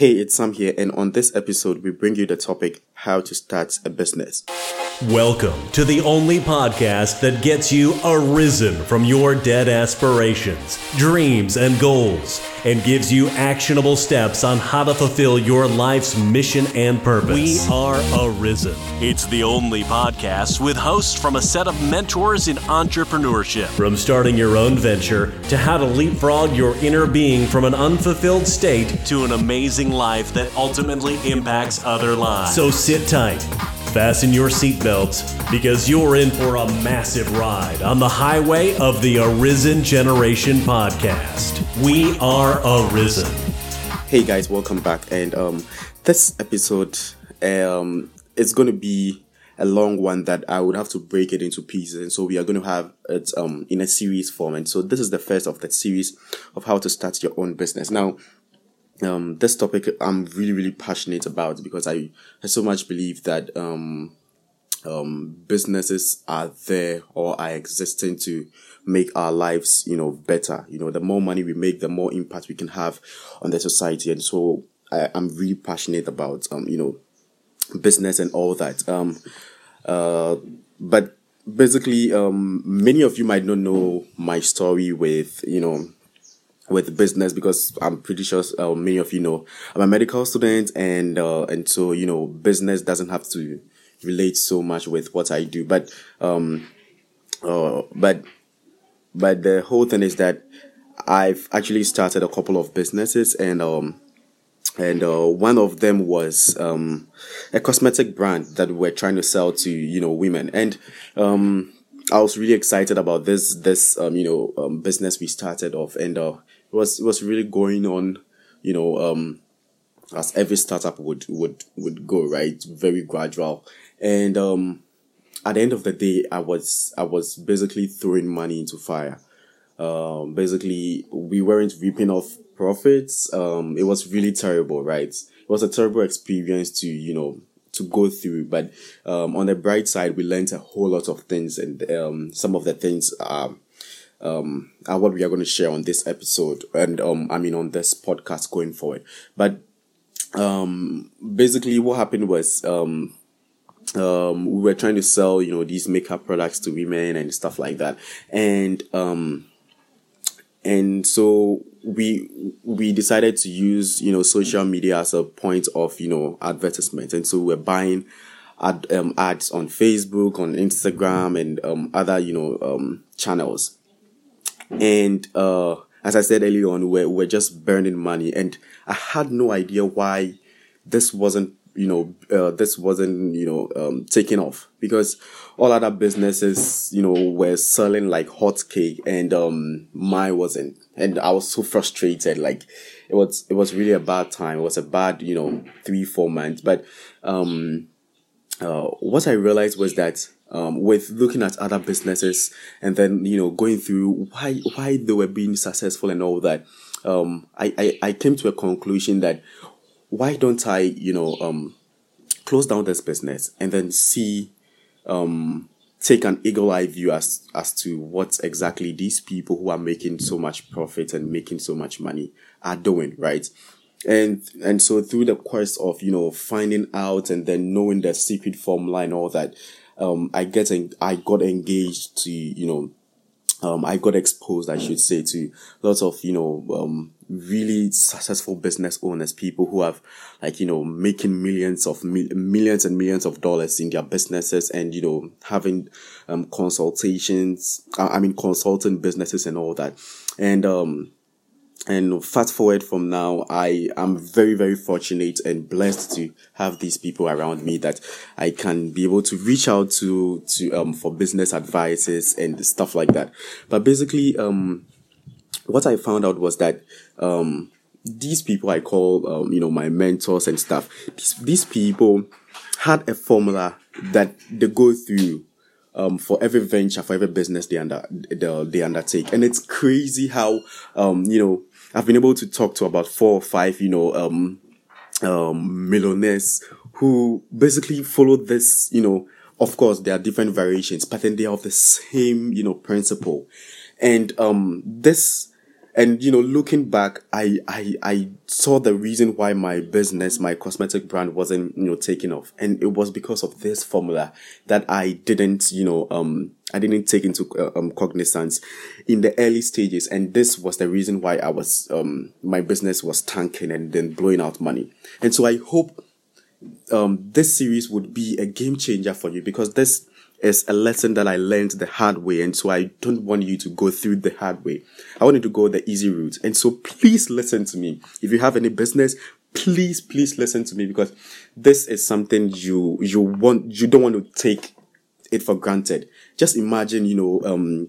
Hey, it's Sam here, and on this episode, we bring you the topic, how to start a business. Welcome to the only podcast that gets you arisen from your dead aspirations, dreams, and goals, and gives you actionable steps on how to fulfill your life's mission and purpose. We are Arisen. It's the only podcast with hosts from a set of mentors in entrepreneurship. From starting your own venture to how to leapfrog your inner being from an unfulfilled state to an amazing life that ultimately impacts other lives. So sit tight, fasten your seatbelts, because you're in for a massive ride on the highway of the Arisen Generation podcast. We are Arisen. Hey guys, welcome back. And this episode it's going to be a long one that I would have to break it into pieces, and so we are going to have it in a series form. And so this is the first of that series of how to start your own business. Now, this topic I'm really passionate about, because I so much believe that businesses are there or are existing to make our lives, better. The more money we make, the more impact we can have on the society. And so I'm really passionate about business and all that. But basically, many of you might not know my story with business, because I'm pretty sure many of you know I'm a medical student, and so business doesn't have to relate so much with what I do. But but the whole thing is that I've actually started a couple of businesses, and one of them was a cosmetic brand that we're trying to sell to women, and I was really excited about this business we started off, and it was really going on, as every startup would go, right? Very gradual. And at the end of the day, I was basically throwing money into fire. Basically, we weren't reaping off profits. It was really terrible, right? It was a terrible experience to go through, but on the bright side, we learned a whole lot of things, and some of the things are what we are going to share on this episode, and on this podcast going forward. But basically what happened was we were trying to sell these makeup products to women and stuff like that, and so we decided to use social media as a point of advertisement. And so we're buying ads on Facebook, on Instagram, and other channels. And as I said earlier on, we're just burning money, and I had no idea why this wasn't taking off, because all other businesses were selling like hotcake, and mine wasn't. And I was so frustrated. Like it was really a bad time. It was a bad 3-4 months. But what I realized was that with looking at other businesses and then going through why they were being successful and all that, I came to a conclusion that, why don't I, close down this business and then see, take an eagle-eye view as to what exactly these people who are making so much profit and making so much money are doing, right? And so through the course of, finding out and then knowing the secret formula and all that, I got engaged to, I got exposed, I should say, to lots of, really successful business owners, people who have making millions and millions of dollars in their businesses, and, having, consulting businesses and all that. And fast forward from now, I am very, very fortunate and blessed to have these people around me that I can be able to reach out to for business advices and stuff like that. But basically, what I found out was that, these people I call, my mentors and stuff, these people had a formula that they go through, for every venture, for every business they undertake. And it's crazy how, I've been able to talk to about 4 or 5, millionaires who basically follow this, of course there are different variations, but then they are of the same, principle. And, this And, you know, looking back, I saw the reason why my business, my cosmetic brand wasn't, you know, taking off. And it was because of this formula that I didn't, you know, I didn't take into cognizance in the early stages. And this was the reason why I was, my business was tanking and then blowing out money. And so I hope, this series would be a game changer for you, because this is a lesson that I learned the hard way, and so I don't want you to go through the hard way. I wanted to go the easy route. And so please listen to me. If you have any business, please listen to me, because this is something you don't want to take it for granted. Just imagine, you know,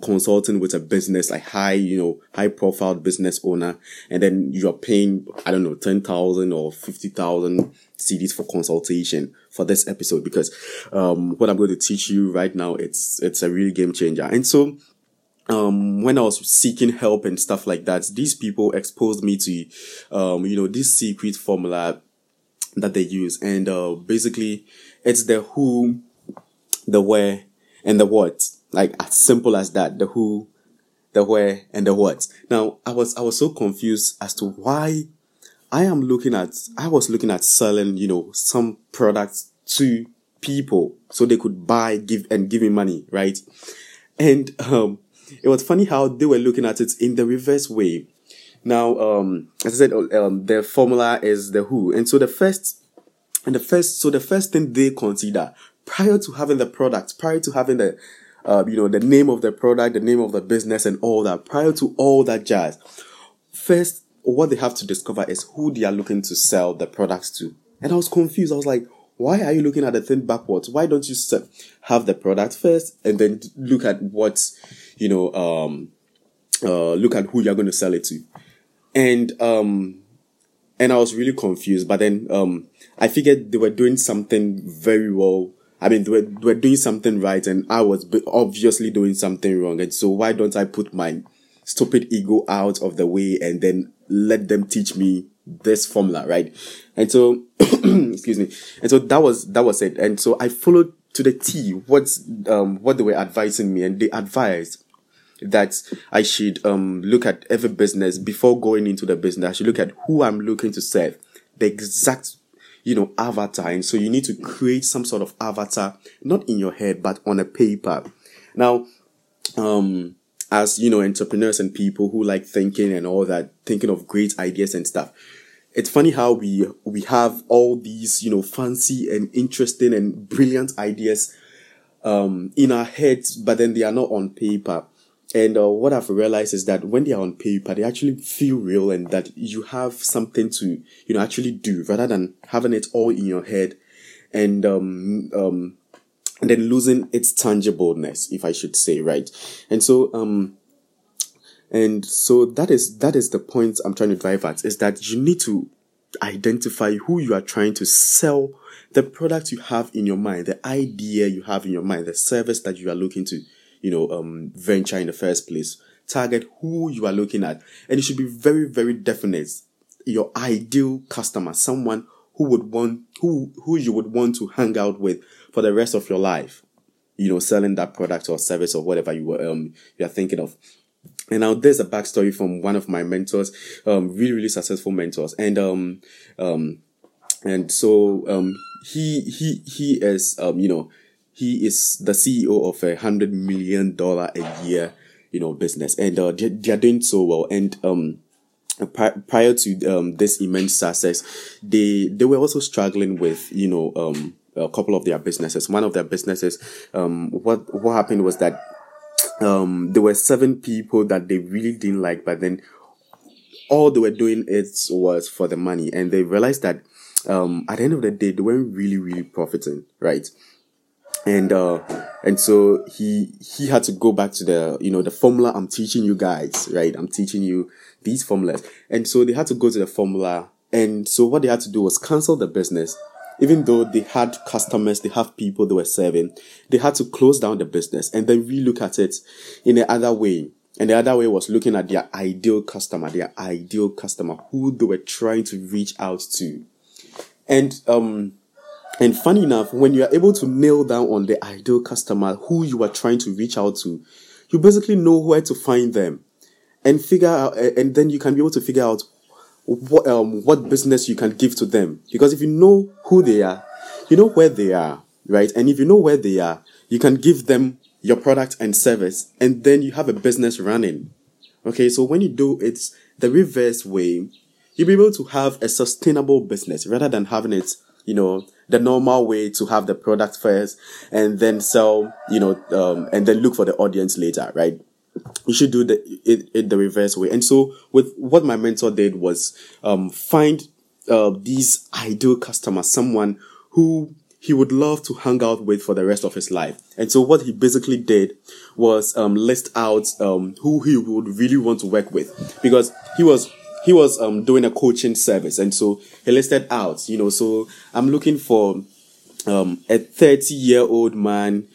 consulting with a business, like high profile business owner, and then you're paying, I don't know, 10,000 or 50,000 CDs for consultation for this episode, because, what I'm going to teach you right now, it's a real game changer. And so, when I was seeking help and stuff like that, these people exposed me to, you know, this secret formula that they use. And, basically it's the who, the where, and the what. Like, as simple as that, the who, the where, and the what. Now, I was so confused as to why I was looking at selling, you know, some products to people so they could buy, give me money, right? And, it was funny how they were looking at it in the reverse way. Now, as I said, their formula is the who. And so the first thing they consider prior to having the product, prior to having the, you know, the name of the product, the name of the business and all that, prior to all that jazz. First, what they have to discover is who they are looking to sell the products to. And I was confused. I was like, why are you looking at the thing backwards? Why don't you have the product first and then look at what, you know, look at who you're going to sell it to. And I was really confused. But then, I figured they were doing something very well. I mean, they were doing something right, and I was obviously doing something wrong. And so why don't I put my stupid ego out of the way and then let them teach me this formula, right? And so, excuse me. And so that was it. And so I followed to the T what they were advising me, and they advised that I should, look at every business before going into the business. I should look at who I'm looking to serve, the exact, you know, avatar. And so you need to create some sort of avatar, not in your head, but on a paper. Now, as, you know, entrepreneurs and people who like thinking and all that, thinking of great ideas and stuff, it's funny how we have all these, you know, fancy and interesting and brilliant ideas, in our heads, but then they are not on paper. And, what I've realized is that when they are on paper, they actually feel real, and that you have something to, you know, actually do, rather than having it all in your head and then losing its tangibleness, if I should say, right? And so that is the point I'm trying to drive at, is that you need to identify who you are trying to sell, the product you have in your mind, the idea you have in your mind, the service that you are looking to, you know, venture in the first place. Target who you are looking at. And it should be very, very definite. Your ideal customer, someone who you would want to hang out with for the rest of your life, you know, selling that product or service or whatever you are thinking of. And now there's a backstory from one of my mentors, really, really successful mentors. And so he is, you know, he is the CEO of $100 million a year, you know, business, and they are doing so well. And prior to this immense success, they were also struggling with, you know, a couple of their businesses. One of their businesses, what happened was that there were 7 people that they really didn't like, but then all they were doing it was for the money, and they realized that at the end of the day, they weren't really, really profiting, right? And so he had to go back to the, you know, the formula I'm teaching you guys, right? I'm teaching you these formulas. And so they had to go to the formula. And so what they had to do was cancel the business. Even though they had customers, they have people they were serving, they had to close down the business and then relook at it in the other way. And the other way was looking at their ideal customer, who they were trying to reach out to. And funny enough, when you are able to nail down on the ideal customer, who you are trying to reach out to, you basically know where to find them. and figure out, and then you can be able to figure out what business you can give to them. Because if you know who they are, you know where they are, right? And if you know where they are, you can give them your product and service, and then you have a business running. Okay, so when you do it the reverse way, you'll be able to have a sustainable business rather than having it, you know, the normal way to have the product first and then sell, you know, and then look for the audience later, right? You should do it the reverse way. And so with what my mentor did was find these ideal customers, someone who he would love to hang out with for the rest of his life. And so what he basically did was list out who he would really want to work with, because he was doing a coaching service. And so he listed out, you know, so I'm looking for a 30-year-old man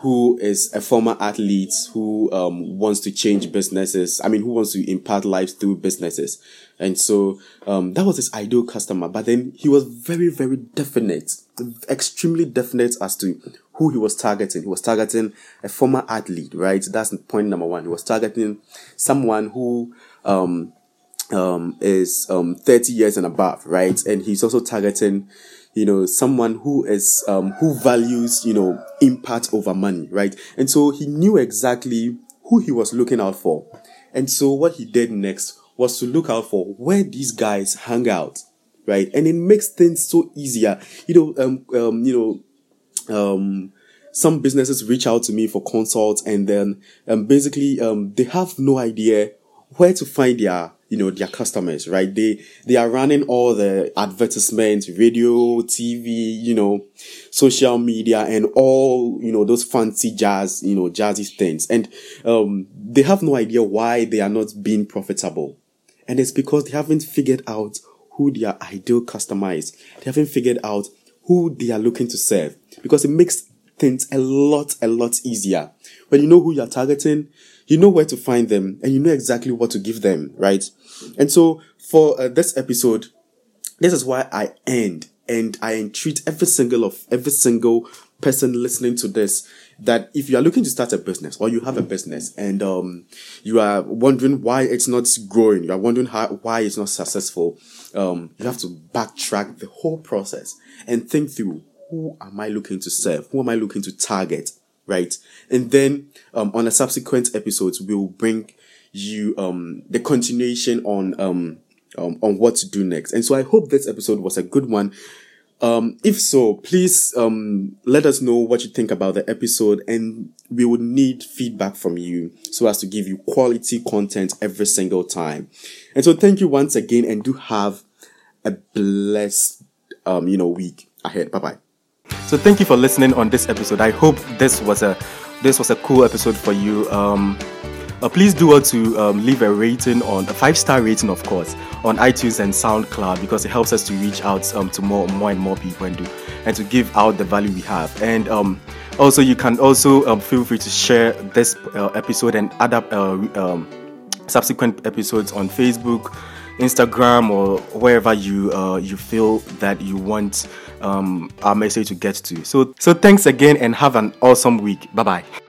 who is a former athlete who wants to change businesses. I mean, who wants to impact lives through businesses. And so that was his ideal customer. But then he was very, very definite, extremely definite as to who he was targeting. He was targeting a former athlete, right? That's point number one. He was targeting someone who is 30 years and above, right? And he's also targeting, you know, someone who is who values, you know, impact over money, right? And so he knew exactly who he was looking out for. And so what he did next was to look out for where these guys hang out, right? And it makes things so easier. Some businesses reach out to me for consults, and then basically they have no idea where to find their customers, right? They are running all the advertisements, radio, TV, you know, social media, and all, you know, those fancy jazz, you know, jazzy things. And they have no idea why they are not being profitable. And it's because they haven't figured out who their ideal customer is. They haven't figured out who they are looking to serve, because it makes things a lot easier. When you know who you're targeting, you know where to find them, and you know exactly what to give them, right? And so for this episode, this is why I end, and I entreat every single person listening to this, that if you are looking to start a business, or you have a business, and you are wondering why it's not growing, you are wondering why it's not successful, you have to backtrack the whole process and think through, who am I looking to serve? Who am I looking to target? Right. And then, on the subsequent episodes, we'll bring you, the continuation on what to do next. And so I hope this episode was a good one. If so, please, let us know what you think about the episode, and we would need feedback from you so as to give you quality content every single time. And so thank you once again, and do have a blessed, week ahead. Bye bye. So thank you for listening on this episode. I hope this was a cool episode for you. Please do want to leave a rating, on a 5-star rating, of course, on iTunes and SoundCloud, because it helps us to reach out to more and more people, and to give out the value we have. And also, you can also feel free to share this episode and add up subsequent episodes on Facebook, Instagram, or wherever you feel that you want our message to get to. So thanks again, and have an awesome week. Bye bye.